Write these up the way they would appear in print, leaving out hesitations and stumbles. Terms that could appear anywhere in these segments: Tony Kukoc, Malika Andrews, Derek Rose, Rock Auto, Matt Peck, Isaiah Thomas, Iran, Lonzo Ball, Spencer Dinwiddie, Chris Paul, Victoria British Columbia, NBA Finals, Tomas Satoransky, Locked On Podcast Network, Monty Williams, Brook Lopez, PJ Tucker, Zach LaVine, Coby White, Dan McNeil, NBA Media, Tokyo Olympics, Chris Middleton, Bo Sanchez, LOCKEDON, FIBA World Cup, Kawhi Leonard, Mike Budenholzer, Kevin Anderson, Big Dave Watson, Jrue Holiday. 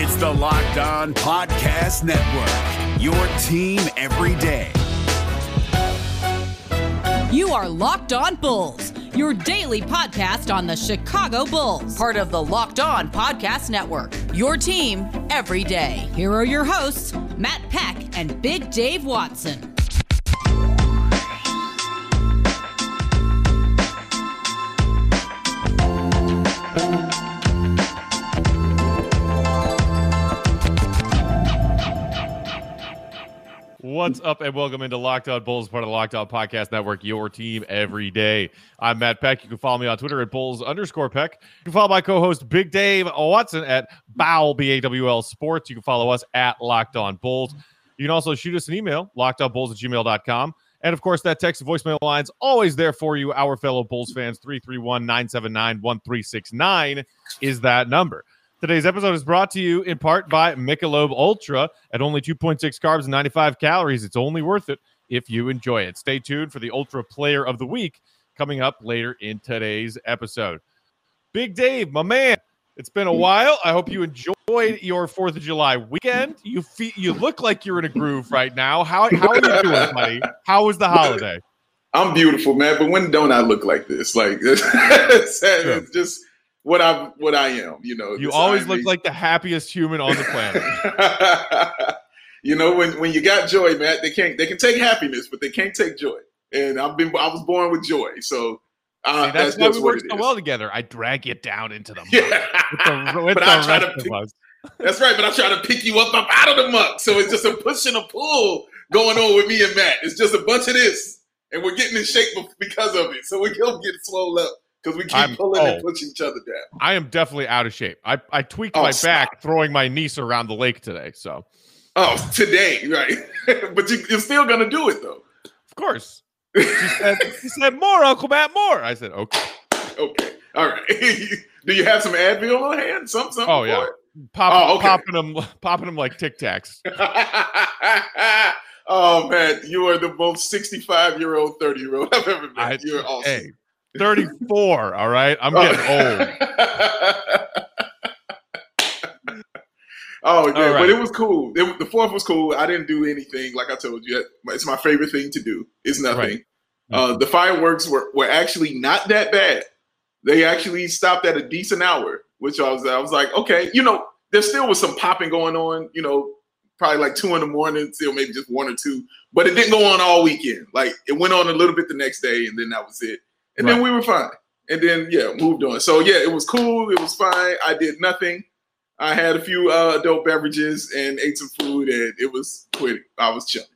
It's the Locked On Podcast Network, your team every day. You are Locked On Bulls, your daily podcast on the Chicago Bulls, part of the Locked On Podcast Network, your team every day. Here are your hosts, Matt Peck and Big Dave Watson. What's up and welcome into Locked On Bulls, part of the Locked On Podcast Network, your team every day. I'm Matt Peck. You can follow me on Twitter at Bulls_Peck. You can follow my co-host Big Dave Watson at Bawl, B-A-W-L Sports. You can follow us at Locked On Bulls. You can also shoot us an email, lockedonbulls@gmail.com. And, of course, that text and voicemail line's always there for you. Our fellow Bulls fans, 331-979-1369 is that number. Today's episode is brought to you in part by Michelob Ultra. At only 2.6 carbs and 95 calories, it's only worth it if you enjoy it. Stay tuned for the Ultra Player of the Week coming up later in today's episode. Big Dave, my man, it's been a while. I hope you enjoyed your 4th of July weekend. You look like you're in a groove right now. How are you doing, buddy? How was the holiday? I'm beautiful, man, but when don't I look like this? Like, it's just... What I am, you know. You always look like the happiest human on the planet. You know, when you got joy, Matt, they can take happiness, but they can't take joy. And I was born with joy, so see, that's why we work so well together. I drag you down into the muck. Yeah. That's right, but I try to pick you up out of the muck. So it's just a push and a pull going on with me and Matt. It's just a bunch of this, and we're getting in shape because of it. So we're gonna get swole up. Because we keep pulling and pushing each other down. I am definitely out of shape. I tweaked my back throwing my niece around the lake today. So, today, right? But you're still gonna do it though. Of course. She said more, Uncle Matt, more. I said okay, all right. Do you have some Advil on hand? Something. Oh yeah, popping them like Tic Tacs. Oh man, you are the most 65-year-old, 30-year-old I've ever been. You're awesome. Hey. 34, all right? I'm getting old. Oh, yeah, right. But it was cool. The 4th was cool. I didn't do anything. Like I told you, it's my favorite thing to do. It's nothing. Right. The fireworks were actually not that bad. They actually stopped at a decent hour, which I was like, okay. You know, there still was some popping going on, you know, probably like 2 in the morning, still maybe just 1 or 2. But it didn't go on all weekend. Like, it went on a little bit the next day, and then that was it. And right. Then we were fine. And then, yeah, moved on. So, yeah, it was cool. It was fine. I did nothing. I had a few adult beverages and ate some food, and it was quitting. I was chilling.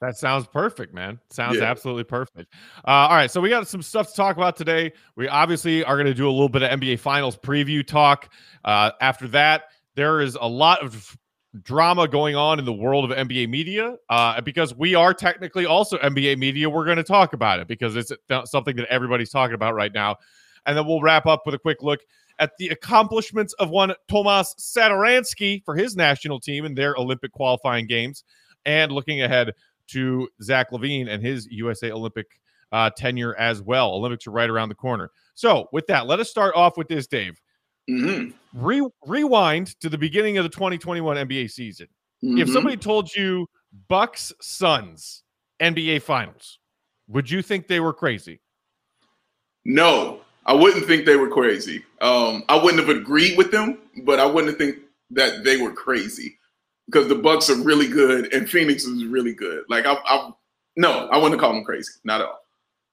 That sounds perfect, man. Sounds absolutely perfect. All right, so we got some stuff to talk about today. We obviously are going to do a little bit of NBA Finals preview talk. After that, there is a lot of drama going on in the world of NBA media because we are technically also NBA media. We're going to talk about it because it's something that everybody's talking about right now. And then we'll wrap up with a quick look at the accomplishments of one Tomas Satoransky for his national team in their Olympic qualifying games and looking ahead to Zach LaVine and his USA Olympic tenure as well. Olympics are right around the corner. So with that, let us start off with this, Dave. Mm-hmm. Rewind to the beginning of the 2021 NBA season. Mm-hmm. If somebody told you Bucks Suns NBA Finals, would you think they were crazy? No, I wouldn't think they were crazy. I wouldn't have agreed with them, but I wouldn't think that they were crazy because the Bucks are really good and Phoenix is really good. Like I wouldn't call them crazy, not at all.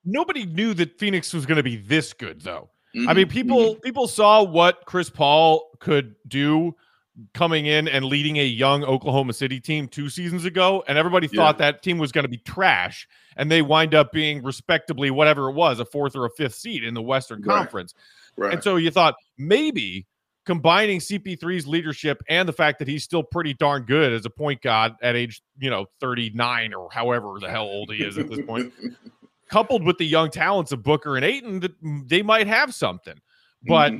Nobody knew that Phoenix was going to be this good, though. Mm-hmm. I mean, people saw what Chris Paul could do coming in and leading a young Oklahoma City team 2 seasons ago, and everybody thought that team was going to be trash, and they wind up being respectably whatever it was, a 4th or a 5th seed in the Western Conference. Right. And so you thought maybe combining CP3's leadership and the fact that he's still pretty darn good as a point guard at age, 39 or however the hell old he is at this point, coupled with the young talents of Booker and Ayton, that they might have something. But,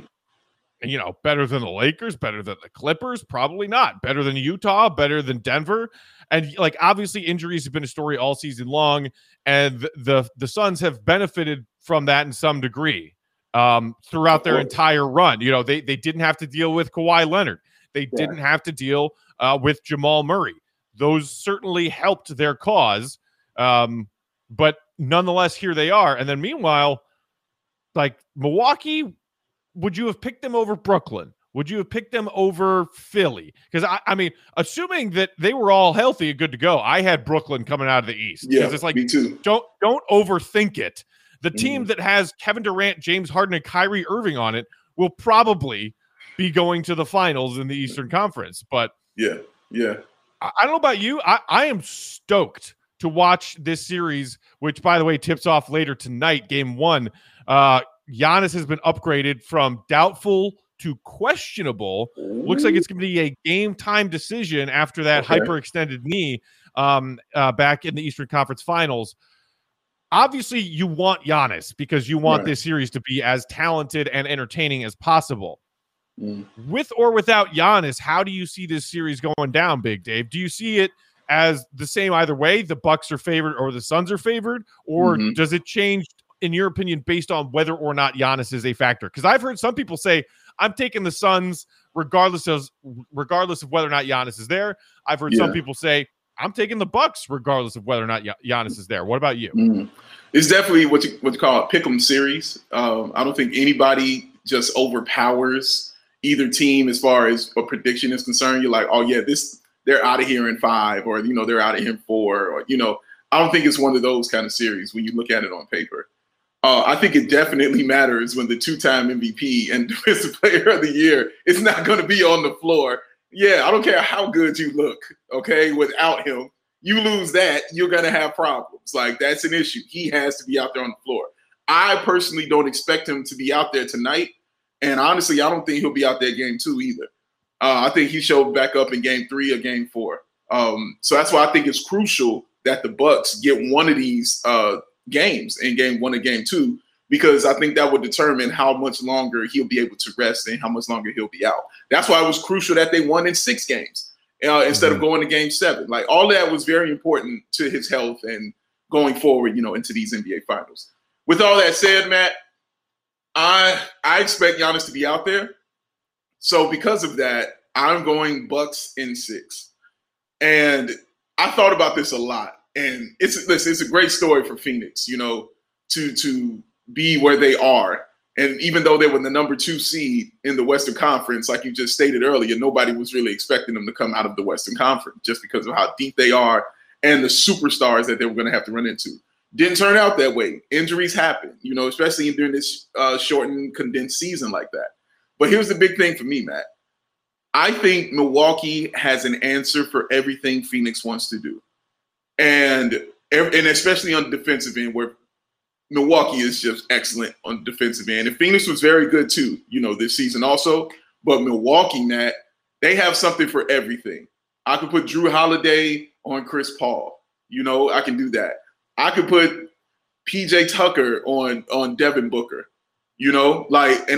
better than the Lakers, better than the Clippers, probably not. Better than Utah, better than Denver. And, obviously injuries have been a story all season long, and the Suns have benefited from that in some degree. Throughout their entire run. They didn't have to deal with Kawhi Leonard. They didn't have to deal with Jamal Murray. Those certainly helped their cause. But nonetheless, here they are. And then meanwhile, Milwaukee, would you have picked them over Brooklyn? Would you have picked them over Philly? Because, assuming that they were all healthy and good to go, I had Brooklyn coming out of the East. Yeah, it's me too. Don't overthink it. The team that has Kevin Durant, James Harden, and Kyrie Irving on it will probably be going to the finals in the Eastern Conference. But I don't know about you. I am stoked to watch this series, which, by the way, tips off later tonight, game one. Giannis has been upgraded from doubtful to questionable. Looks like it's going to be a game-time decision after that hyperextended knee back in the Eastern Conference Finals. Obviously, you want Giannis because you want this series to be as talented and entertaining as possible. With or without Giannis, how do you see this series going down, Big Dave? Do you see it as the same either way, the Bucks are favored or the Suns are favored, or does it change, in your opinion, based on whether or not Giannis is a factor? Because I've heard some people say, I'm taking the Suns regardless of whether or not Giannis is there. I've heard some people say, I'm taking the Bucks regardless of whether or not Giannis is there. What about you? It's definitely what you call a pick'em series. I don't think anybody just overpowers either team as far as a prediction is concerned. You're like, oh yeah, they're out of here in 5, or they're out of here in 4, or I don't think it's one of those kind of series when you look at it on paper. I think it definitely matters when the two-time MVP and Defensive Player of the Year is not going to be on the floor. Yeah, I don't care how good you look, okay, without him. You lose that, you're going to have problems. That's an issue. He has to be out there on the floor. I personally don't expect him to be out there tonight, and honestly, I don't think he'll be out there game 2 either. I think he showed back up in game 3 or game 4. So that's why I think it's crucial that the Bucks get one of these games in game 1 and game 2, because I think that would determine how much longer he'll be able to rest and how much longer he'll be out. That's why it was crucial that they won in 6 games instead of going to game 7. All that was very important to his health and going forward, into these NBA finals. With all that said, Matt, I expect Giannis to be out there. So because of that, I'm going Bucks in 6. And I thought about this a lot. And it's a great story for Phoenix, to be where they are. And even though they were the number 2 seed in the Western Conference, like you just stated earlier, nobody was really expecting them to come out of the Western Conference just because of how deep they are and the superstars that they were going to have to run into. Didn't turn out that way. Injuries happen, especially during this shortened, condensed season like that. But here's the big thing for me, Matt. I think Milwaukee has an answer for everything Phoenix wants to do. And especially on the defensive end, where Milwaukee is just excellent on the defensive end. And Phoenix was very good too, this season also. But Milwaukee, Nat, they have something for everything. I could put Jrue Holiday on Chris Paul. I can do that. I could put PJ Tucker on Devin Booker, and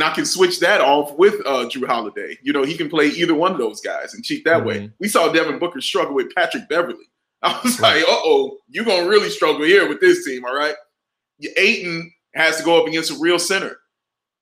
I can switch that off with Jrue Holiday. He can play either one of those guys and cheat that way. We saw Devin Booker struggle with Patrick Beverley. I was like, uh-oh, you're going to really struggle here with this team, all right? Ayton has to go up against a real center.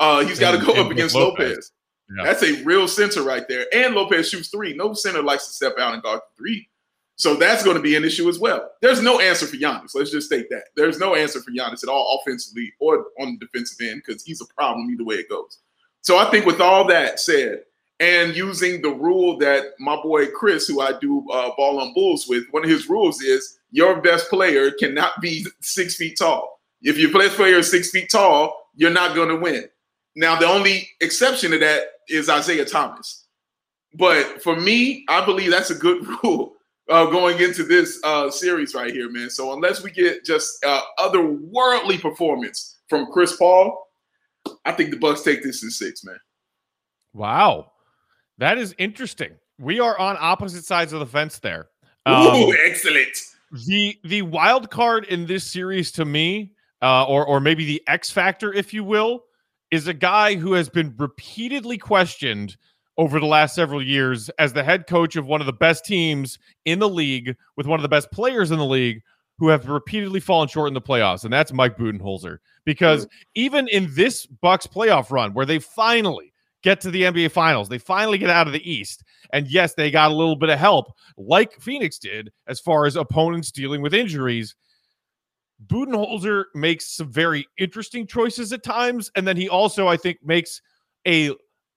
He's got to go up against Lopez. Yeah. That's a real center right there. And Lopez shoots 3. No center likes to step out and guard 3. So that's going to be an issue as well. There's no answer for Giannis. Let's just state that. There's no answer for Giannis at all offensively or on the defensive end, because he's a problem either way it goes. So I think with all that said, and using the rule that my boy Chris, who I do Ball on Bulls with, one of his rules is your best player cannot be 6 feet tall. If your best player is 6 feet tall, you're not going to win. Now, the only exception to that is Isaiah Thomas. But for me, I believe that's a good rule going into this series right here, man. So unless we get just otherworldly performance from Chris Paul, I think the Bucks take this in 6, man. Wow. That is interesting. We are on opposite sides of the fence there. Ooh, excellent. The wild card in this series to me, or maybe the X factor, if you will, is a guy who has been repeatedly questioned over the last several years as the head coach of one of the best teams in the league with one of the best players in the league who have repeatedly fallen short in the playoffs, and that's Mike Budenholzer. Because even in this Bucks playoff run where they finally get to the NBA Finals, they finally get out of the East, and yes, they got a little bit of help, like Phoenix did, as far as opponents dealing with injuries, Budenholzer makes some very interesting choices at times, and then he also, I think, makes a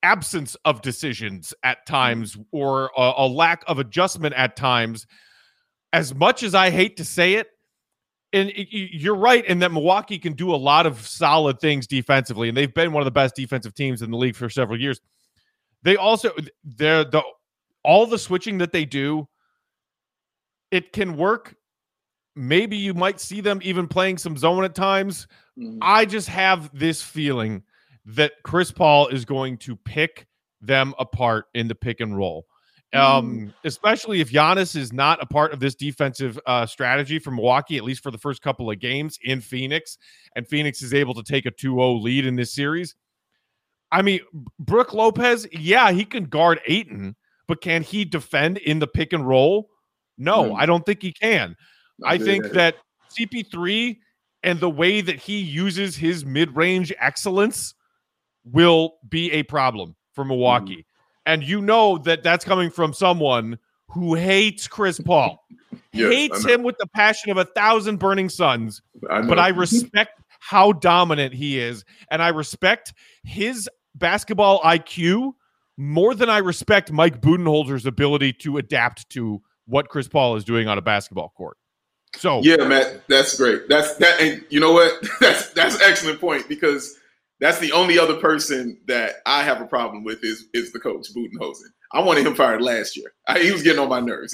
absence of decisions at times or a lack of adjustment at times. As much as I hate to say it, and you're right in that Milwaukee can do a lot of solid things defensively, and they've been one of the best defensive teams in the league for several years. They also, all the switching that they do, it can work. Maybe you might see them even playing some zone at times. I just have this feeling that Chris Paul is going to pick them apart in the pick and roll, especially if Giannis is not a part of this defensive strategy from Milwaukee, at least for the first couple of games in Phoenix, and Phoenix is able to take a 2-0 lead in this series. I mean, Brook Lopez, yeah, he can guard Ayton, but can he defend in the pick and roll? No, I don't think he can. I think that CP3 and the way that he uses his mid-range excellence will be a problem for Milwaukee. And you know that that's coming from someone who hates Chris Paul, hates him with the passion of 1,000 burning suns. But I respect how dominant he is, and I respect his basketball IQ more than I respect Mike Budenholzer's ability to adapt to what Chris Paul is doing on a basketball court. So yeah, Matt, that's great. That's that. And you know what? That's an excellent point, because that's the only other person that I have a problem with is the coach, Budenholzer. I wanted him fired last year. He was getting on my nerves.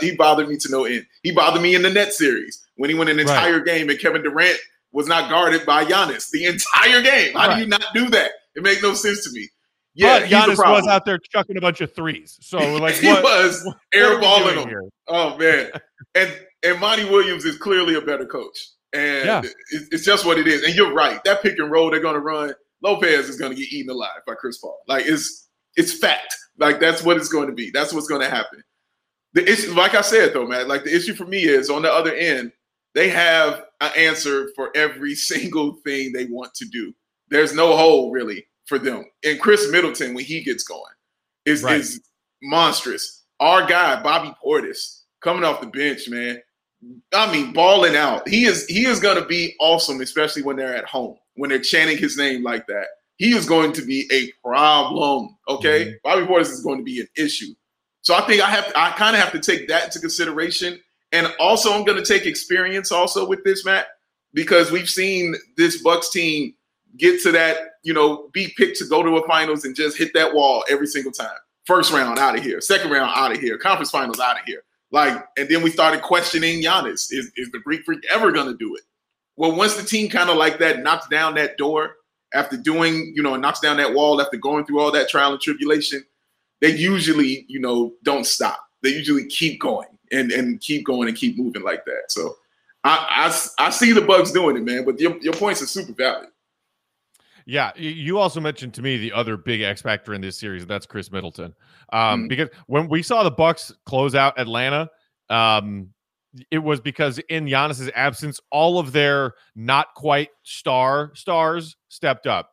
He bothered me to no end. He bothered me in the Nets series when he won an entire game and Kevin Durant was not guarded by Giannis the entire game. How do you not do that? It makes no sense to me. Yeah, but Giannis was out there chucking a bunch of threes. So like he was airballing them. Oh man, and Monty Williams is clearly a better coach. And it's just what it is. And you're right. That pick and roll they're going to run, Lopez is going to get eaten alive by Chris Paul. Like, it's fact. Like, that's what it's going to be. That's what's going to happen. The issue, like I said, though, man, like the issue for me is on the other end, they have an answer for every single thing they want to do. There's no hole, really, for them. And Chris Middleton, when he gets going, is monstrous. Our guy, Bobby Portis, coming off the bench, man. I mean, balling out. He is going to be awesome, especially when they're at home, when they're chanting his name like that. He is going to be a problem, okay? Bobby Portis is going to be an issue. So I think I kind of have to take that into consideration. And also I'm going to take experience also with this, Matt, because we've seen this Bucks team get to that, be picked to go to a finals and just hit that wall every single time. First round, out of here. Second round, out of here. Conference finals, out of here. Like, and then we started questioning Giannis. Is the Greek Freak ever going to do it? Well, once the team kind of like that knocks down that door after doing, knocks down that wall after going through all that trial and tribulation, they usually, don't stop. They usually keep going and keep going and keep moving like that. So I see the Bucks doing it, man, but your points are super valid. Yeah, you also mentioned to me the other big X factor in this series, and that's Chris Middleton. Because when we saw the Bucks close out Atlanta, it was because in Giannis's absence, all of their not quite stars stepped up.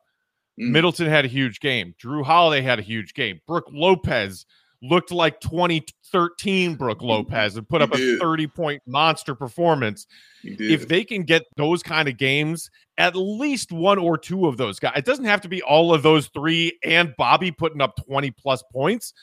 Middleton had a huge game. Jrue Holiday had a huge game. Brook Lopez looked like 2013 Brook Lopez and put up a 30-point monster performance. If they can get those kind of games, at least one or two of those guys, it doesn't have to be all of those three and Bobby putting up 20-plus points.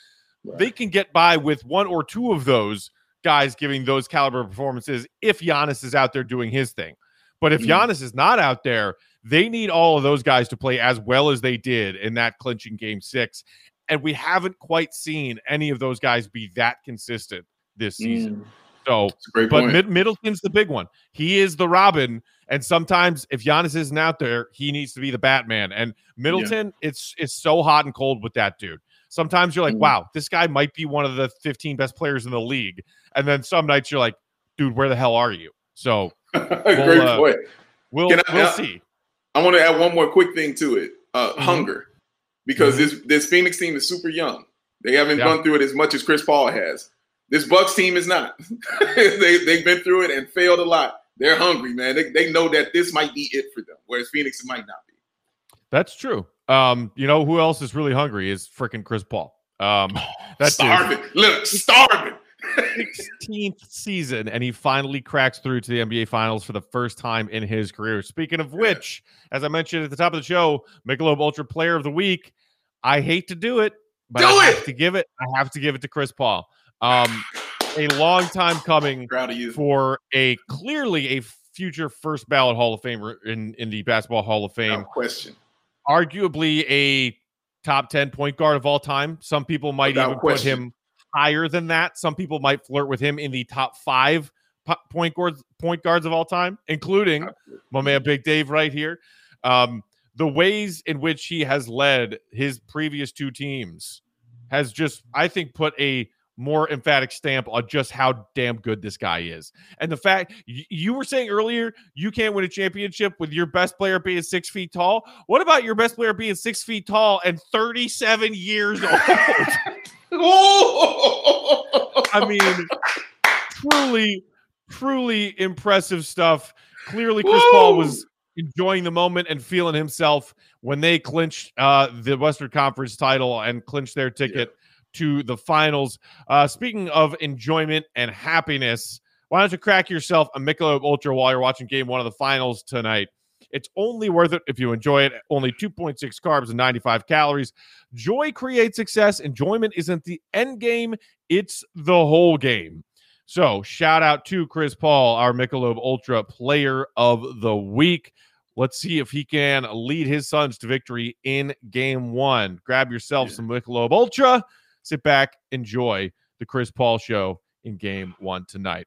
Right. They can get by with one or two of those guys giving those caliber performances if Giannis is out there doing his thing. But if Giannis is not out there, they need all of those guys to play as well as they did in that clinching Game 6. And we haven't quite seen any of those guys be that consistent this season. So, but Middleton's the big one. He is the Robin, and sometimes if Giannis isn't out there, he needs to be the Batman. And Middleton, it's so hot and cold with that dude. Sometimes you're like, wow, this guy might be one of the 15 best players in the league. And then some nights you're like, dude, where the hell are you? So Great point. We'll see. I want to add one more quick thing to it. Hunger. Because this Phoenix team is super young. They haven't gone through it as much as Chris Paul has. This Bucks team is not. They've been through it and failed a lot. They're hungry, man. They know that this might be it for them, whereas Phoenix might not be. That's true. You know who else is really hungry is freaking Chris Paul. That's starving. Look, starving. 16th season, and he finally cracks through to the NBA Finals for the first time in his career. Speaking of which, as I mentioned at the top of the show, Michelob Ultra Player of the Week. I hate to do it, but I have to give it to Chris Paul. A long time coming for a clearly a future first ballot Hall of Famer in the Basketball Hall of Fame. No question. Arguably a top 10 point guard of all time. Some people might put him higher than that. Some people might flirt with him in the top 5 point guards of all time, including my man Big Dave right here. The ways in which he has led his previous two teams has just, I think, put a more emphatic stamp on just how damn good this guy is. And the fact you were saying earlier, you can't win a championship with your best player being 6 feet tall. What about your best player being 6 feet tall and 37 years old? I mean, truly impressive stuff. Clearly, Chris Paul was enjoying the moment and feeling himself when they clinched the Western Conference title and clinched their ticket to the finals. Speaking of enjoyment and happiness, why don't you crack yourself a Michelob Ultra while you're watching game 1 of the finals tonight? It's only worth it if you enjoy it. Only 2.6 carbs and 95 calories. Joy creates success. Enjoyment isn't the end game. It's the whole game. So shout out to Chris Paul, our Michelob Ultra Player of the Week. Let's see if he can lead his Suns to victory in game 1. Grab yourself some Michelob Ultra. Sit back, enjoy the Chris Paul show in game 1 tonight.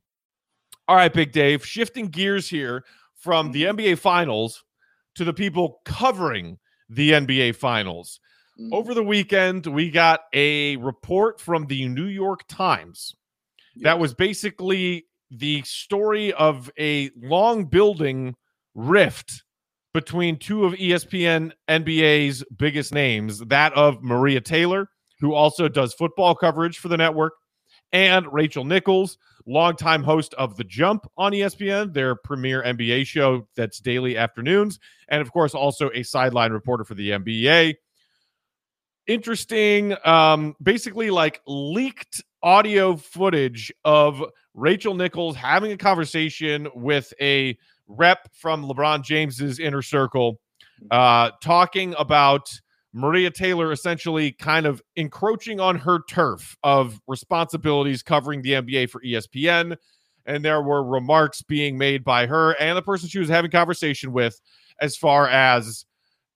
All right, Big Dave, shifting gears here from the NBA Finals to the people covering the NBA Finals. Over the weekend, we got a report from the New York Times that was basically the story of a long building rift between two of ESPN NBA's biggest names, that of Maria Taylor, who also does football coverage for the network, and Rachel Nichols, longtime host of The Jump on ESPN, their premier NBA show that's daily afternoons, and, of course, also a sideline reporter for the NBA. Interesting, basically, like, leaked audio footage of Rachel Nichols having a conversation with a rep from LeBron James's inner circle, talking about Maria Taylor essentially kind of encroaching on her turf of responsibilities covering the NBA for ESPN. And there were remarks being made by her and the person she was having conversation with as far as,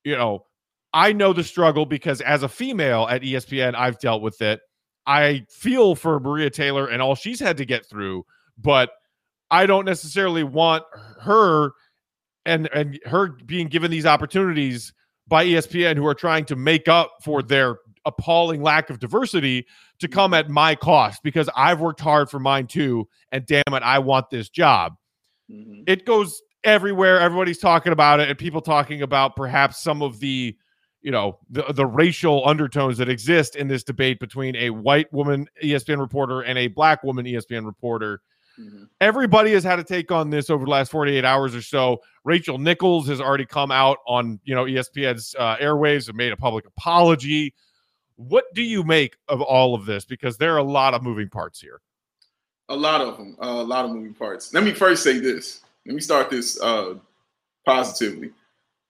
you know, I know the struggle because as a female at ESPN, I've dealt with it. I feel for Maria Taylor and all she's had to get through, but I don't necessarily want her and her being given these opportunities by ESPN, who are trying to make up for their appalling lack of diversity, to come at my cost because I've worked hard for mine too. And damn it, I want this job. It goes everywhere. Everybody's talking about it, and people talking about perhaps some of the, you know, the racial undertones that exist in this debate between a white woman ESPN reporter and a black woman ESPN reporter. Mm-hmm. Everybody has had to take on this over the last 48 hours or so. Rachel Nichols has already come out on, you know, ESPN's airwaves and made a public apology. What do you make of all of this? Because there are a lot of moving parts here. A lot of them, a lot of moving parts. Let me first say this. Let me start this positively.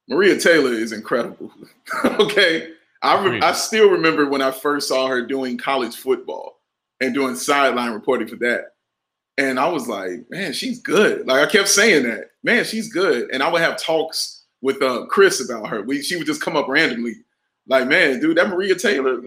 Maria Taylor is incredible. Okay. I still remember when I first saw her doing college football and doing sideline reporting for that. And I was like, man, she's good. Like I kept saying that, man, she's good. And I would have talks with Chris about her. She would just come up randomly. Like, man, dude, that Maria Taylor,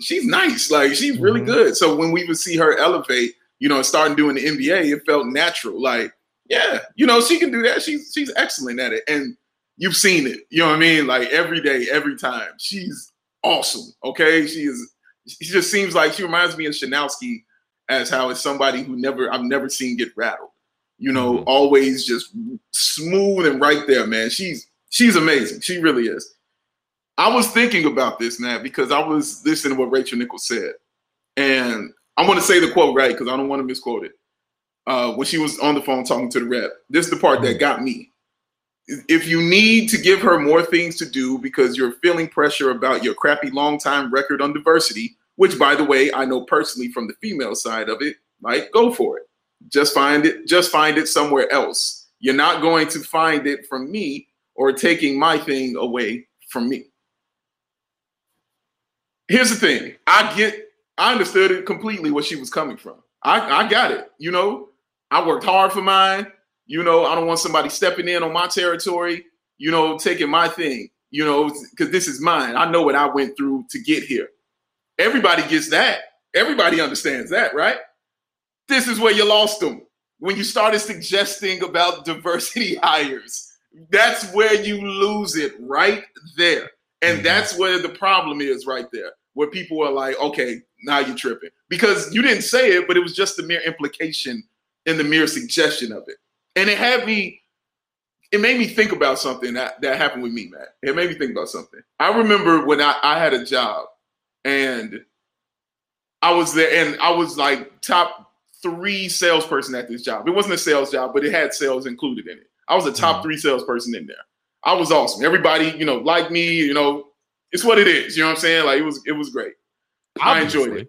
she's nice. Like she's really good. So when we would see her elevate, you know, starting doing the NBA, it felt natural. Like, yeah, you know, she can do that. She's excellent at it. And you've seen it. You know what I mean? Like every day, every time. She's awesome. Okay. She just seems like she reminds me of Schanowski as how it's somebody who I've never seen get rattled. You know, always just smooth and right there, man. She's amazing. She really is. I was thinking about this, Nat, because I was listening to what Rachel Nichols said. And I want to say the quote right because I don't want to misquote it. When she was on the phone talking to the rep, this is the part that got me. If you need to give her more things to do because you're feeling pressure about your crappy longtime record on diversity, which, by the way, I know personally from the female side of it, like, go for it. Just find it somewhere else. You're not going to find it from me or taking my thing away from me. Here's the thing. I understood it completely where she was coming from. I got it. You know, I worked hard for mine. You know, I don't want somebody stepping in on my territory, you know, taking my thing, you know, because this is mine. I know what I went through to get here. Everybody gets that. Everybody understands that, right? This is where you lost them. When you started suggesting about diversity hires, that's where you lose it right there. And that's where the problem is right there, where people are like, okay, now you're tripping. Because you didn't say it, but it was just the mere implication and the mere suggestion of it. And it made me think about something that happened with me, Matt. It made me think about something. I remember when I had a job and I was there and I was like top 3 salesperson at this job. It wasn't a sales job, but it had sales included in it. I was a top 3 salesperson in there. I was awesome. Everybody, you know, liked me, you know, it's what it is. You know what I'm saying? Like it was great. Obviously. I enjoyed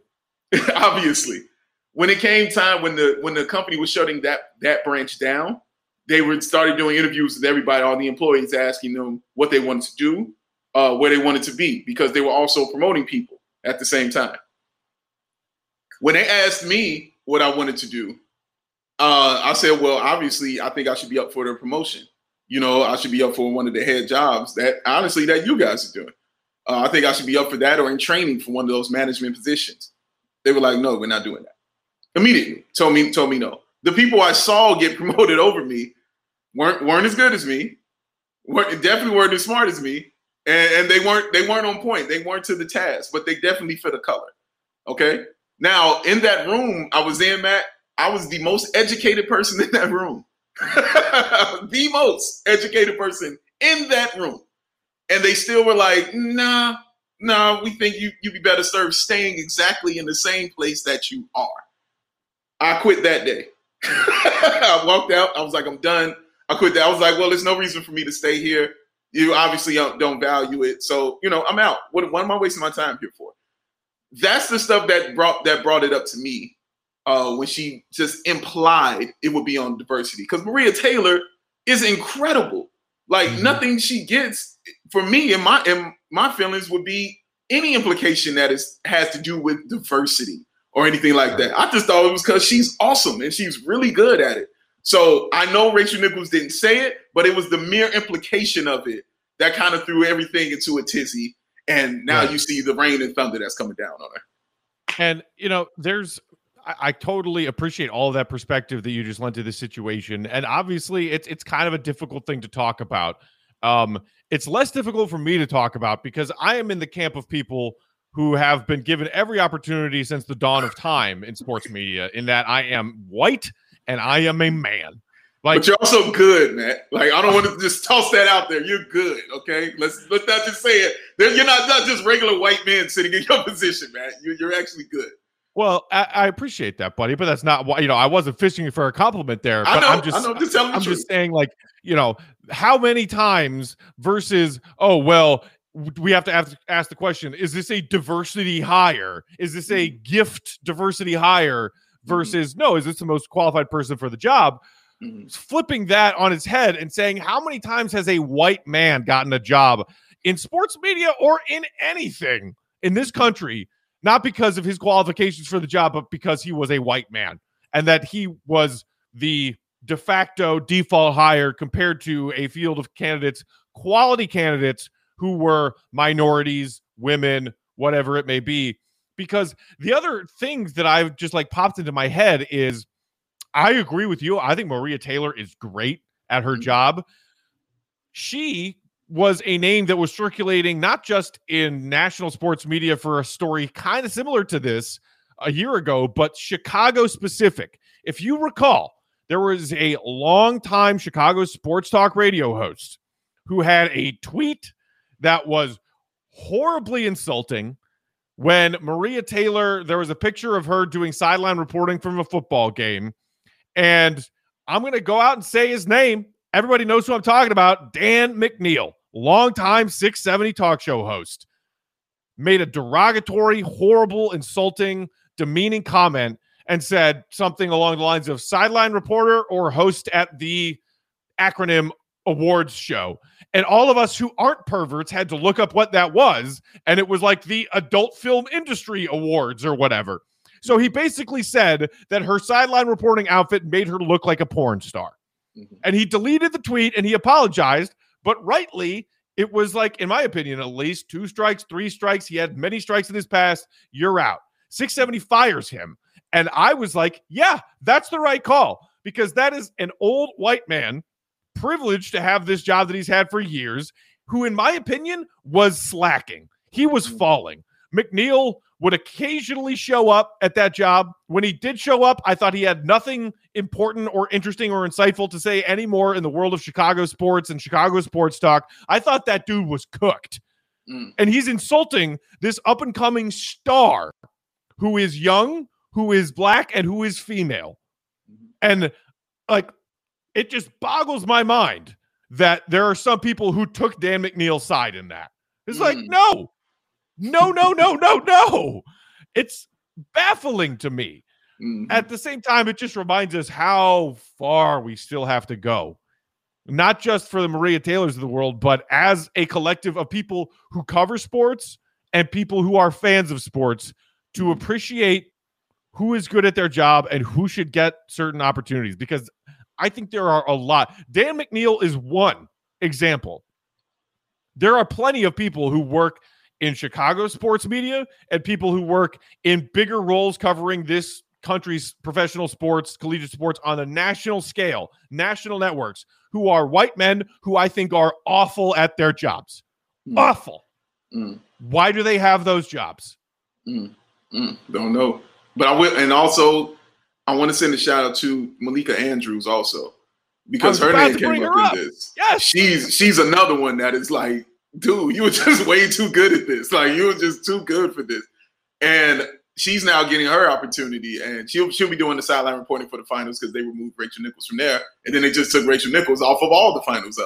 it. Obviously. When it came time, when the company was shutting that branch down, they started doing interviews with everybody, all the employees, asking them what they wanted to do, where they wanted to be, because they were also promoting people at the same time. When they asked me what I wanted to do, I said, well, obviously, I think I should be up for the promotion. You know, I should be up for one of the head jobs that you guys are doing. I think I should be up for that or in training for one of those management positions. They were like, no, we're not doing that. Immediately told me no. The people I saw get promoted over me weren't as good as me, definitely weren't as smart as me, and they weren't on point. They weren't to the task, but they definitely fit a color. Okay. Now in that room I was in, Matt, I was the most educated person in that room. The most educated person in that room. And they still were like, nah, we think you'd be better served staying exactly in the same place that you are. I quit that day. I walked out. I was like, I'm done. I quit that. I was like, well, there's no reason for me to stay here. You obviously don't value it. So, you know, I'm out. What am I wasting my time here for? That's the stuff that brought it up to me when she just implied it would be on diversity. Because Maria Taylor is incredible. Like nothing she gets, for me, in my feelings, would be any implication that has to do with diversity or anything like that. I just thought it was because she's awesome and she's really good at it. So I know Rachel Nichols didn't say it, but it was the mere implication of it that kind of threw everything into a tizzy. And now you see the rain and thunder that's coming down on her. And, you know, I totally appreciate all of that perspective that you just lent to this situation. And obviously it's kind of a difficult thing to talk about. It's less difficult for me to talk about because I am in the camp of people who have been given every opportunity since the dawn of time in sports media, in that I am white and I am a man. Like, but you're also good, man. Like, I don't want to just toss that out there. You're good, okay? Let's not just say it. You're not just regular white men sitting in your position, man. You're actually good. Well, I appreciate that, buddy, but that's not why, I wasn't fishing for a compliment there. But I'm just saying, like, how many times versus, we have to ask the question, is this a diversity hire? Is this a gift diversity hire versus, no, is this the most qualified person for the job? Flipping that on its head and saying, how many times has a white man gotten a job in sports media or in anything in this country, not because of his qualifications for the job, but because he was a white man and that he was the de facto default hire compared to a field of candidates, quality candidates who were minorities, women, whatever it may be? Because the other things that I've just like popped into my head is, I agree with you. I think Maria Taylor is great at her job. She was a name that was circulating not just in national sports media for a story kind of similar to this a year ago, but Chicago specific. If you recall, there was a longtime Chicago sports talk radio host who had a tweet that was horribly insulting. When Maria Taylor, there was a picture of her doing sideline reporting from a football game. And I'm going to go out and say his name. Everybody knows who I'm talking about. Dan McNeil, longtime 670 talk show host, made a derogatory, horrible, insulting, demeaning comment and said something along the lines of sideline reporter or host at the acronym awards show. And all of us who aren't perverts had to look up what that was. And it was like the Adult Film Industry Awards or whatever. So he basically said that her sideline reporting outfit made her look like a porn star. And he deleted the tweet and he apologized. But rightly, it was like, in my opinion, at least 2 strikes, 3 strikes. He had many strikes in his past. You're out. 670 fires him. And I was like, yeah, that's the right call. Because that is an old white man privileged to have this job that he's had for years, who, in my opinion, was slacking. He was falling. McNeil would occasionally show up at that job. When he did show up, I thought he had nothing important or interesting or insightful to say anymore in the world of Chicago sports and Chicago sports talk. I thought that dude was cooked. And he's insulting this up-and-coming star who is young, who is black, and who is female. And, like, it just boggles my mind that there are some people who took Dan McNeil's side in that. It's like, no. It's baffling to me. At the same time, it just reminds us how far we still have to go. Not just for the Maria Taylors of the world, but as a collective of people who cover sports and people who are fans of sports to appreciate who is good at their job and who should get certain opportunities. Because I think there are a lot. Dan McNeil is one example. There are plenty of people who work in Chicago sports media and people who work in bigger roles covering this country's professional sports, collegiate sports on a national scale, national networks, who are white men who I think are awful at their jobs. Awful. Why do they have those jobs? Don't know. But I will, and also I want to send a shout out to Malika Andrews also, because her name came up in this. Yes. She's another one that is like, dude, you were just way too good at this. Like, you were just too good for this. And she's now getting her opportunity, and she'll be doing the sideline reporting for the finals because they removed Rachel Nichols from there. And then they just took Rachel Nichols off of all the finals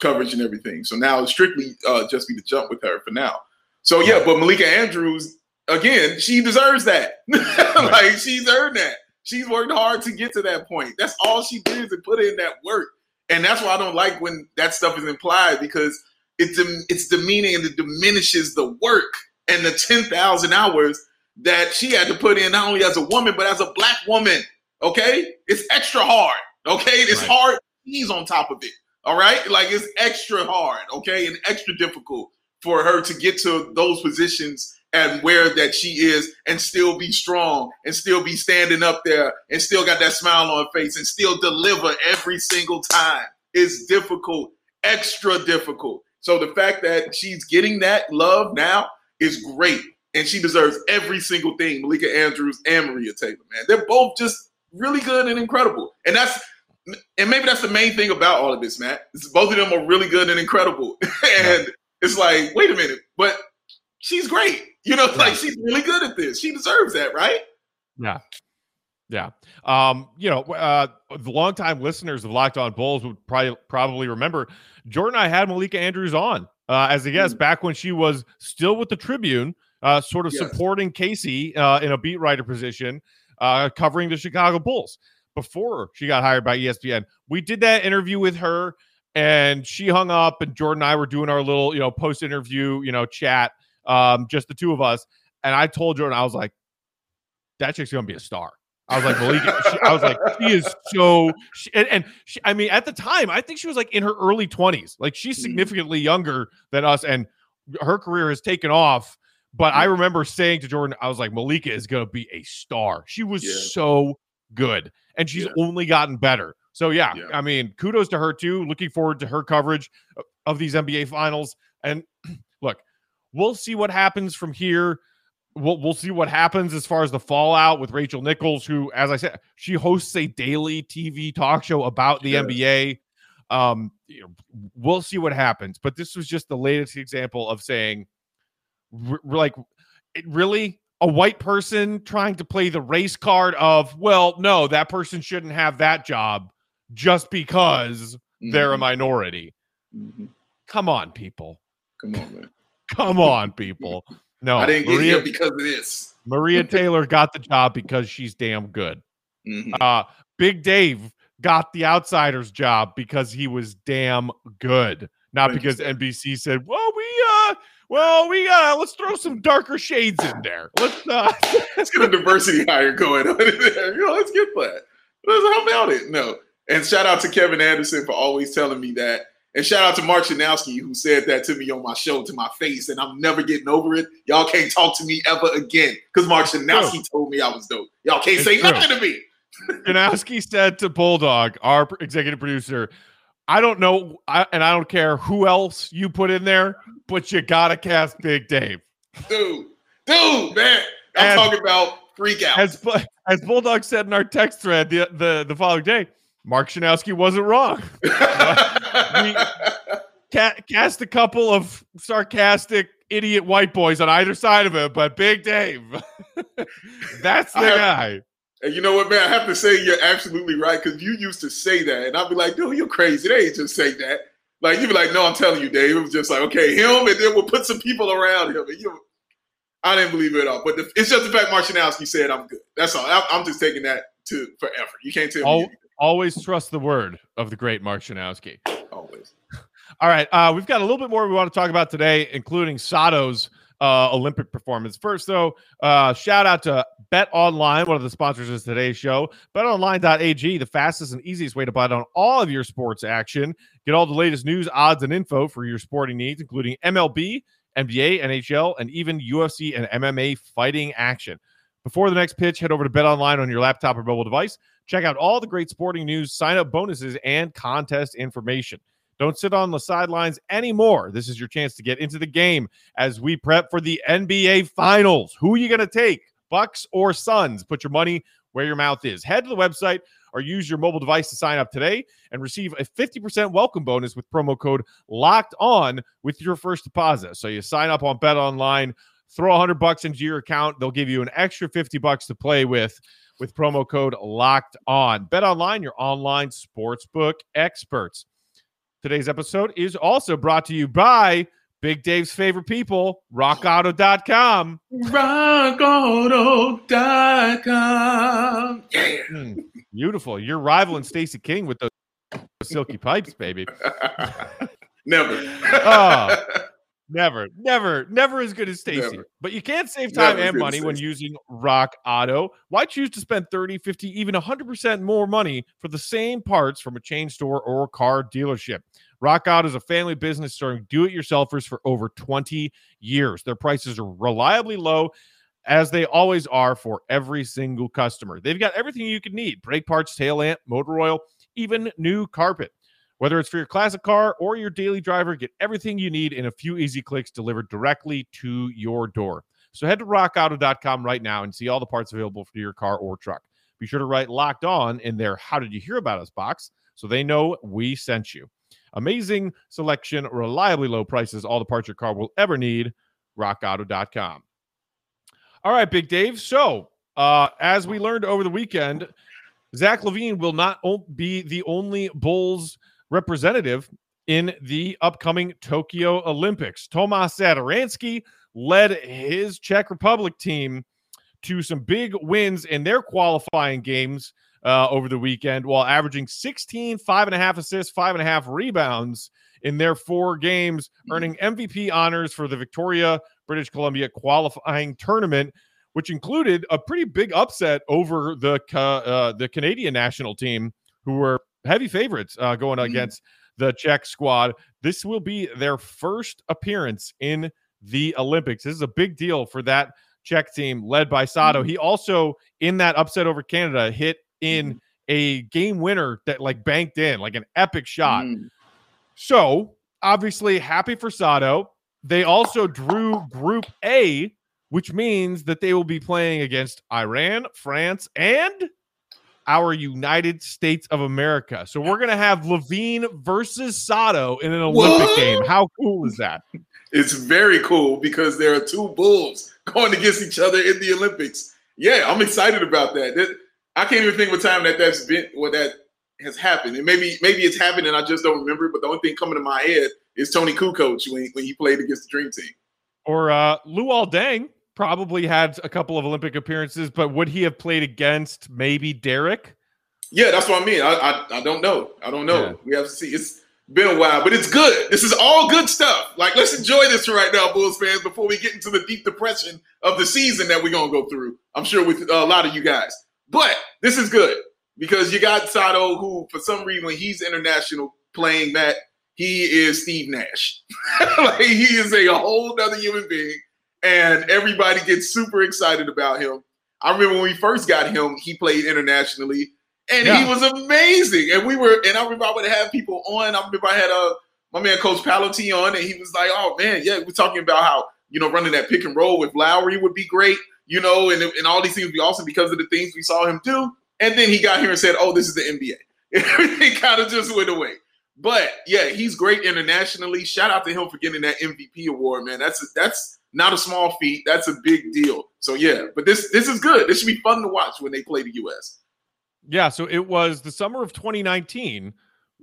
coverage and everything. So now it's strictly just be the jump with her for now. So yeah, but Malika Andrews, again, she deserves that. Like, she's earned that. She's worked hard to get to that point. That's all she did is put in that work. And that's why I don't like when that stuff is implied, because it's demeaning and it diminishes the work and the 10,000 hours that she had to put in, not only as a woman, but as a black woman, okay? It's extra hard, okay? It's hard. She's on top of it, all right? Like, it's extra hard, okay, and extra difficult for her to get to those positions and where that she is and still be strong and still be standing up there and still got that smile on her face and still deliver every single time. It's difficult, extra difficult. So the fact that she's getting that love now is great, and she deserves every single thing, Malika Andrews and Maria Taylor, man. They're both just really good and incredible. And that's and maybe that's the main thing about all of this, Matt. Both of them are really good and incredible. And it's like, wait a minute, but she's great. You know, like she's really good at this. She deserves that, right? Yeah. Yeah. You know, the longtime listeners of Locked On Bulls would probably remember Jordan and I had Malika Andrews on as a guest back when she was still with the Tribune, sort of supporting Casey in a beat writer position, covering the Chicago Bulls before she got hired by ESPN. We did that interview with her and she hung up and Jordan and I were doing our little, you know, post interview, you know, chat, just the two of us. And I told Jordan, I was like, that chick's going to be a star. I was like, Malika, she is so, she, I mean, at the time, I think she was like in her early 20s. Like she's significantly younger than us and her career has taken off. But I remember saying to Jordan, I was like, Malika is going to be a star. She was so good and she's only gotten better. So I mean, kudos to her too. Looking forward to her coverage of these NBA finals. And look, we'll see what happens from here. We'll see what happens as far as the fallout with Rachel Nichols, who, as I said, she hosts a daily TV talk show about the NBA. You know, we'll see what happens. But this was just the latest example of saying, like, really, a white person trying to play the race card of, well, no, that person shouldn't have that job just because they're a minority. Come on, people. Come on, man. Come on, people. No, I didn't get here because of this. Maria Taylor got the job because she's damn good. Big Dave got the Outsiders job because he was damn good, not because NBC said, "Well, let's throw some darker shades in there. Let's get a diversity hire going on in there. You know, let's get that. How about it?" No, and shout out to Kevin Anderson for always telling me that. And shout out to Mark Schanowski, who said that to me on my show, to my face, and I'm never getting over it. Y'all can't talk to me ever again because Mark Schanowski told me I was dope. Y'all can't say nothing to me. Schanowski said to Bulldog, our executive producer, I don't know, and I don't care who else you put in there, but you got to cast Big Dave. Dude, man. I'm talking about freak out. As Bulldog said in our text thread the following day, Mark Schanowski wasn't wrong. Cast a couple of sarcastic idiot white boys on either side of it, but Big Dave, that's the guy. And you know what, man? I have to say you're absolutely right because you used to say that, and I'd be like, dude, you're crazy. They ain't just say that. Like, you'd be like, no, I'm telling you, Dave. It was just like, okay, him, and then we'll put some people around him. And you, I didn't believe it at all. But it's just the fact Mark Schanowski said I'm good. That's all. I'm just taking that to forever. You can't tell me anything. Always trust the word of the great Mark Schanowski. Always. All right. We've got a little bit more we want to talk about today, including Sato's Olympic performance. First, though, shout out to BetOnline, one of the sponsors of today's show. BetOnline.ag, the fastest and easiest way to bet on all of your sports action. Get all the latest news, odds, and info for your sporting needs, including MLB, NBA, NHL, and even UFC and MMA fighting action. Before the next pitch, head over to BetOnline on your laptop or mobile device. Check out all the great sporting news, sign-up bonuses, and contest information. Don't sit on the sidelines anymore. This is your chance to get into the game as we prep for the NBA Finals. Who are you going to take, Bucks or Suns? Put your money where your mouth is. Head to the website or use your mobile device to sign up today and receive a 50% welcome bonus with promo code LOCKEDON with your first deposit. So you sign up on BetOnline, throw $100 into your account. They'll give you an extra $50 to play with promo code Locked On. Bet Online, your online sportsbook experts. Today's episode is also brought to you by Big Dave's favorite people, RockAuto.com. RockAuto.com. Yeah. Beautiful. You're rivaling Stacey King with those silky pipes, baby. Never. Never as good as Stacey. But you can't save time and money when using Rock Auto. Why choose to spend 30, 50, even 100% more money for the same parts from a chain store or car dealership? Rock Auto is a family business serving do-it-yourselfers for over 20 years. Their prices are reliably low, as they always are for every single customer. They've got everything you could need, brake parts, tail lamp, motor oil, even new carpet. Whether it's for your classic car or your daily driver, get everything you need in a few easy clicks delivered directly to your door. So head to rockauto.com right now and see all the parts available for your car or truck. be sure to write Locked On in their How Did You Hear About Us box so they know we sent you. Amazing selection, reliably low prices, all the parts your car will ever need, rockauto.com. All right, Big Dave. So as we learned over the weekend, Zach LaVine will not be the only Bulls representative in the upcoming Tokyo Olympics. Tomas Satoransky led his Czech Republic team to some big wins in their qualifying games over the weekend, while averaging 16, 5.5 assists, 5.5 rebounds in their four games, earning MVP honors for the Victoria, British Columbia qualifying tournament, which included a pretty big upset over the Canadian national team, who were heavy favorites going against the Czech squad. This will be their first appearance in the Olympics. This is a big deal for that Czech team led by Sato. He also, in that upset over Canada, hit in a game winner that banked in an epic shot. So obviously happy for Sato. They also drew Group A, which means that they will be playing against Iran, France, and our United States of America. So we're going to have LaVine versus Sato in an Olympic game. How cool is that? It's very cool because there are two Bulls going against each other in the Olympics. Yeah, I'm excited about that. I can't even think of a time that's been, or that has happened. And maybe it's happened and I just don't remember it, but the only thing coming to my head is Tony Kukoc when he played against the Dream Team. Or Luol Deng probably had a couple of Olympic appearances, but would he have played against maybe Derek? Yeah, that's what I mean. I don't know. Yeah. We have to see. It's been a while, but it's good. This is all good stuff. Let's enjoy this for right now, Bulls fans, before we get into the deep depression of the season that we're going to go through, I'm sure, with a lot of you guys. But this is good because you got Sato, who, for some reason, when he's international playing that, he is Steve Nash. He is a whole other human being, and everybody gets super excited about him. I remember when we first got him, he played internationally. And he was amazing. And I remember I would have people on. I remember I had my man Coach Pallotti on, and he was like, oh, man, yeah, we're talking about how, running that pick and roll with Lowry would be great, and all these things would be awesome because of the things we saw him do. And then he got here and said, oh, this is the NBA. And everything kind of just went away. But, yeah, he's great internationally. Shout out to him for getting that MVP award, man. That's not a small feat. That's a big deal. So, yeah, but this is good. This should be fun to watch when they play the U.S. Yeah, so it was the summer of 2019.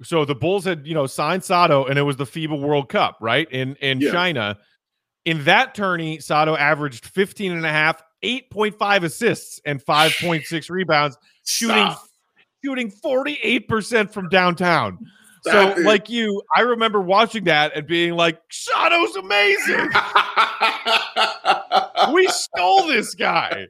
So the Bulls had, signed Sato, and it was the FIBA World Cup, right, in China. In that tourney, Sato averaged 15.5, 8.5 assists, and 5.6 rebounds, shooting 48% from downtown. Stop. So, I remember watching that and being like, Sato's amazing. We stole this guy.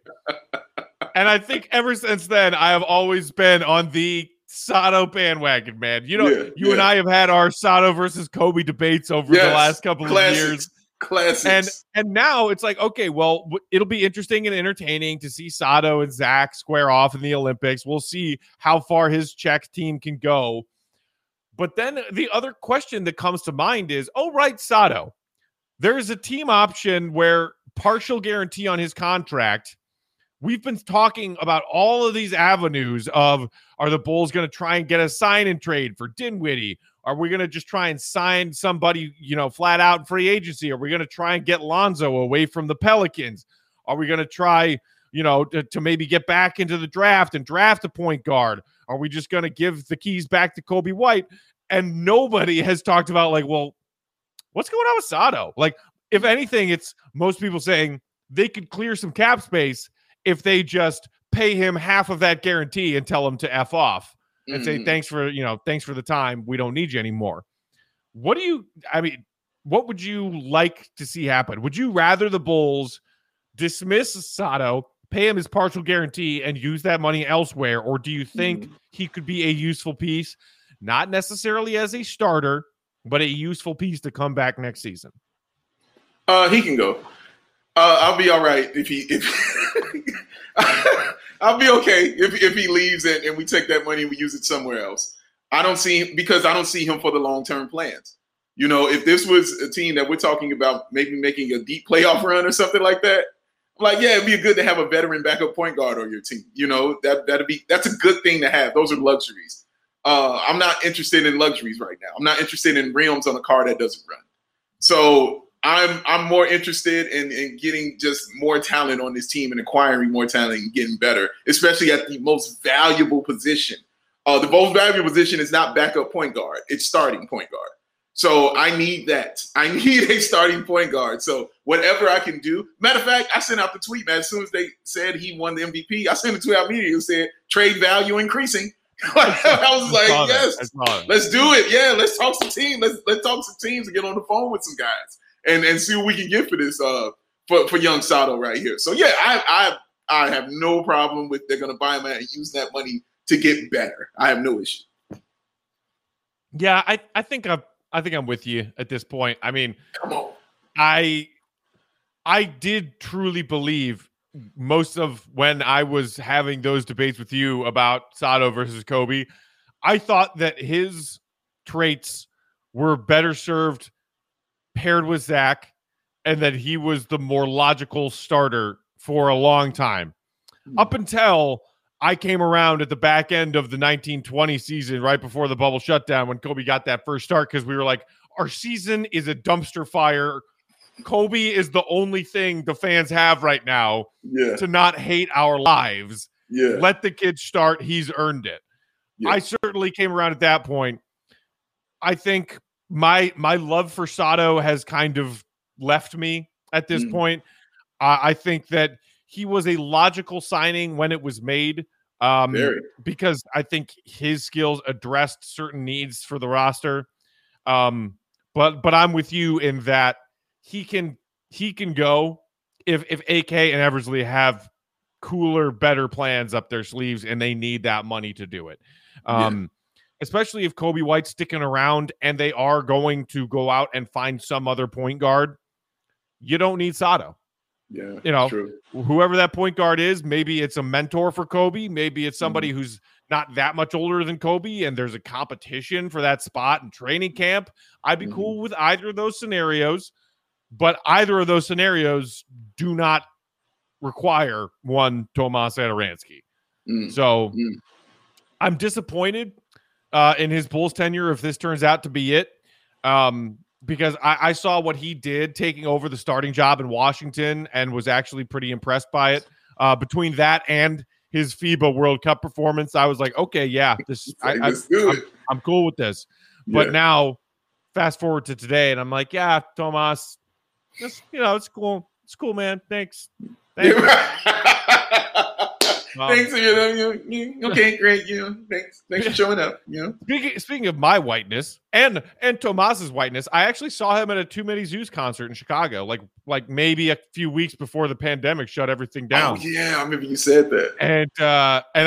And I think ever since then, I have always been on the Sato bandwagon, man. You and I have had our Sato versus Kobe debates over the last couple of years. Classics. And now it's like, okay, well, it'll be interesting and entertaining to see Sato and Zach square off in the Olympics. We'll see how far his Czech team can go. But then the other question that comes to mind is, oh, right, Sato. There is a team option where partial guarantee on his contract. We've been talking about all of these avenues of, are the Bulls going to try and get a sign and trade for Dinwiddie? Are we going to just try and sign somebody, flat out in free agency? Are we going to try and get Lonzo away from the Pelicans? Are we going to try, to maybe get back into the draft and draft a point guard? Are we just going to give the keys back to Coby White? And nobody has talked about well, what's going on with Sato? If anything, it's most people saying they could clear some cap space if they just pay him half of that guarantee and tell him to F off and say, thanks for the time. We don't need you anymore. What would you like to see happen? Would you rather the Bulls dismiss Sato, pay him his partial guarantee and use that money elsewhere? Or do you think he could be a useful piece, not necessarily as a starter, but a useful piece to come back next season? He can go. I'll be all right I'll be okay if he leaves and we take that money and we use it somewhere else. I don't see him for the long-term plans. If this was a team that we're talking about maybe making a deep playoff run or something like that, Like, yeah, it'd be good to have a veteran backup point guard on your team. You know, that's a good thing to have. Those are luxuries. I'm not interested in luxuries right now. I'm not interested in rims on a car that doesn't run. So I'm more interested in getting just more talent on this team and acquiring more talent and getting better, especially at the most valuable position. The most valuable position is not backup point guard. It's starting point guard. So I need that. I need a starting point guard. So whatever I can do. Matter of fact, I sent out the tweet, man. As soon as they said he won the MVP, I sent a tweet out immediately. It said trade value increasing. I was like, yes, let's do it. Yeah, let's talk some teams. Let's talk some teams and get on the phone with some guys and see what we can get for this for young Sato right here. So yeah, I have no problem with they're gonna buy him and use that money to get better. I have no issue. Yeah, I think I'm with you at this point. I mean, come on. I did truly believe most of when I was having those debates with you about Sato versus Kobe, I thought that his traits were better served paired with Zach and that he was the more logical starter for a long time. Up until I came around at the back end of the 1920 season, right before the bubble shutdown, when Kobe got that first start, because we were like, our season is a dumpster fire. Kobe is the only thing the fans have right now to not hate our lives. Yeah. Let the kid start. He's earned it. Yeah. I certainly came around at that point. I think my love for Sato has kind of left me at this point. I think that he was a logical signing when it was made because I think his skills addressed certain needs for the roster. But I'm with you in that he can go if AK and Eversley have cooler, better plans up their sleeves and they need that money to do it. Especially if Coby White's sticking around and they are going to go out and find some other point guard, you don't need Sato. Yeah, you know, true. Whoever that point guard is, maybe it's a mentor for Kobe. Maybe it's somebody who's not that much older than Kobe and there's a competition for that spot in training camp. I'd be cool with either of those scenarios, but either of those scenarios do not require one Tomas Satoransky. So I'm disappointed in his Bulls tenure if this turns out to be it. Because I saw what he did taking over the starting job in Washington and was actually pretty impressed by it. Between that and his FIBA World Cup performance, I was like, okay, yeah, this I'm cool with this. But now, fast forward to today, and I'm like, yeah, Tomas, just, you know, it's cool. It's cool, man. Thanks. Thanks, you okay, great, you know, thanks for showing up, you know. Speaking of my whiteness and Tomas's whiteness, I actually saw him at a Too Many Zooz concert in Chicago, like maybe a few weeks before the pandemic shut everything down. Oh, yeah, I remember you said that. And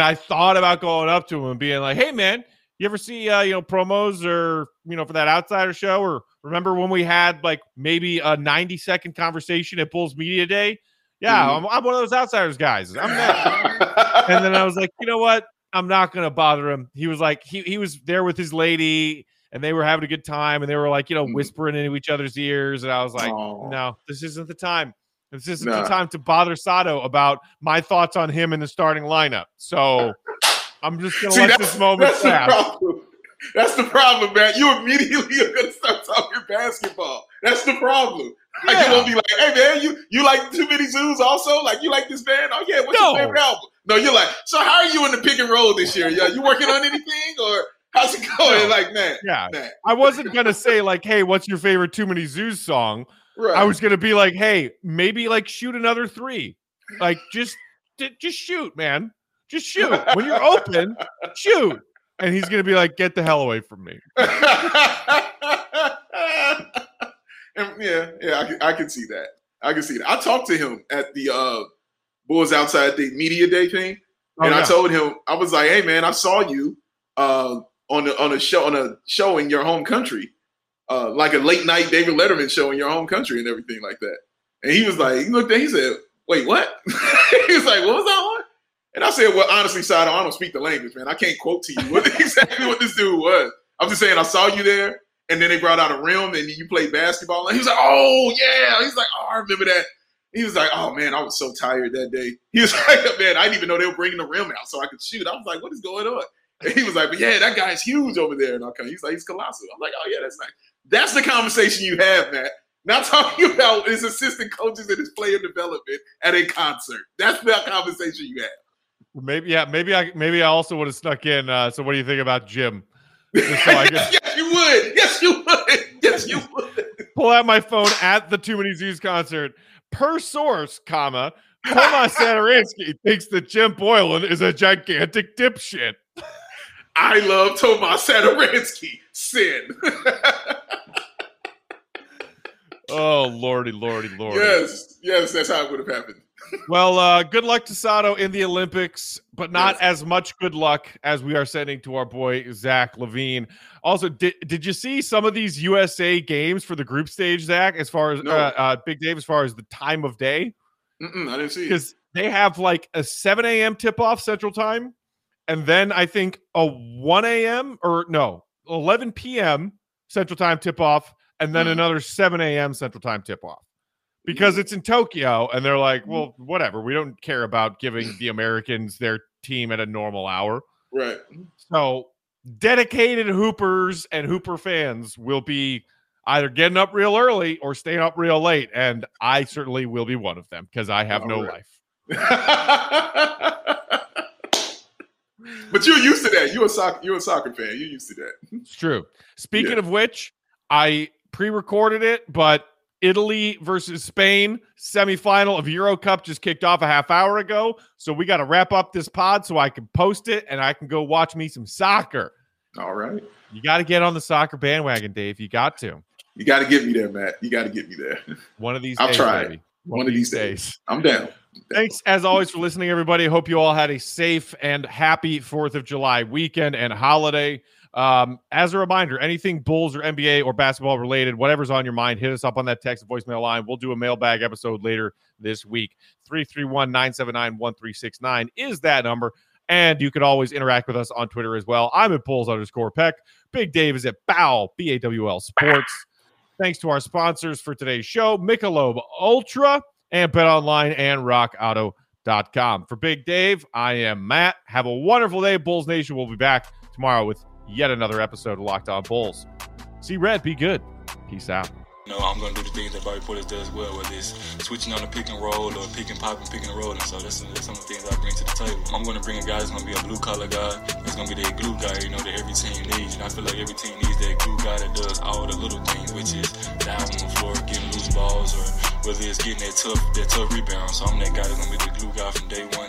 I thought about going up to him and being like, hey, man, you ever see, promos or, for that Outsider show? Or remember when we had, maybe a 90-second conversation at Bulls Media Day? Yeah, I'm one of those Outsiders guys. I'm mad. And then I was like, you know what? I'm not going to bother him. He was like, he was there with his lady, and they were having a good time, and they were like, whispering into each other's ears. And I was like, no, this isn't the time. This isn't the time to bother Sato about my thoughts on him in the starting lineup. So I'm just going to let this moment pass. That's the problem, man. You immediately are going to start talking basketball. That's the problem. Yeah. Like, you won't be like, hey, man, you like Too Many Zoos also? Like, you like this band? Oh, yeah, what's your favorite album? No, you're like, so how are you in the pick and roll this year? You working on anything? Or how's it going? No. Like, man. Yeah. Man. I wasn't going to say, like, hey, what's your favorite Too Many Zoos song? Right. I was going to be like, hey, maybe, shoot another three. Like, just shoot, man. Just shoot. When you're open, shoot. And he's going to be like, get the hell away from me. I can see that. I talked to him at the Bulls Outside the Media Day thing. And I told him, I was like, hey, man, I saw you on a show in your home country, like a late night David Letterman show in your home country and everything like that. And he was like, he looked at, he said, wait, what? He was like, what was that one? And I said, well, honestly, Sato, I don't speak the language, man. I can't quote to you exactly what this dude was. I'm just saying I saw you there, and then they brought out a rim, and you played basketball. And he was like, oh, yeah. He's like, oh, I remember that. He was like, oh, man, I was so tired that day. He was like, man, I didn't even know they were bringing the rim out so I could shoot. I was like, what is going on? And he was like, but yeah, that guy's huge over there. And all kind of, he's like, he's colossal. I'm like, oh, yeah, that's nice. That's the conversation you have, Matt. Not talking about his assistant coaches and his player development at a concert. That's the conversation you have. Maybe I also would have snuck in. So what do you think about Jim? Yes, you would. Pull out my phone at the Too Many Zooz concert. Per source, comma, Tomas Satoransky thinks that Jim Boylan is a gigantic dipshit. I love Tomas Satoransky. Sin. Oh, lordy. Yes, that's how it would have happened. Well, good luck to Sato in the Olympics, but not as much good luck as we are sending to our boy Zach LaVine. Also, did you see some of these USA games for the group stage, Zach, as far as Big Dave, as far as the time of day? I didn't see it. Because they have like a 7 a.m. tip-off Central Time, and then I think a 1 a.m. or no, 11 p.m. Central Time tip-off, and then another 7 a.m. Central Time tip-off. Because it's in Tokyo, and they're like, well, whatever. We don't care about giving the Americans their team at a normal hour. Right. So dedicated Hoopers and Hooper fans will be either getting up real early or staying up real late, and I certainly will be one of them because I have life. But you're used to that. You're a soccer fan. You're used to that. It's true. Speaking of which, I pre-recorded it, but Italy versus Spain, semifinal of Euro Cup just kicked off a half hour ago. So we got to wrap up this pod so I can post it and I can go watch me some soccer. All right. You got to get on the soccer bandwagon, Dave. You got to. You got to get me there, Matt. You got to get me there. One of these days. I'll try. Baby. One of these days. I'm down. Thanks, as always, for listening, everybody. Hope you all had a safe and happy 4th of July weekend and holiday. As a reminder, anything Bulls or NBA or basketball related, whatever's on your mind, hit us up on that text and voicemail line. We'll do a mailbag episode later this week. 331-979-1369 is that number. And you can always interact with us on Twitter as well. I'm at Bulls_Peck. Big Dave is at Bowl, B-A-W-L Sports. Thanks to our sponsors for today's show, Michelob Ultra and BetOnline and RockAuto.com. For Big Dave, I am Matt. Have a wonderful day, Bulls Nation. We'll be back tomorrow with yet another episode of Locked On Bulls. See red, be good. Peace out. You know, I'm going to do the things that Bobby Portis does well, whether it's switching on a pick and roll or pick and pop and pick and roll. And so that's some of the things I bring to the table. I'm going to bring a guy that's going to be a blue-collar guy. That's going to be that glue guy, you know, that every team needs. And I feel like every team needs that glue guy that does all the little things, which is diving on the floor, getting loose balls, or whether it's getting that tough rebound. So I'm that guy that's going to be the glue guy from day one.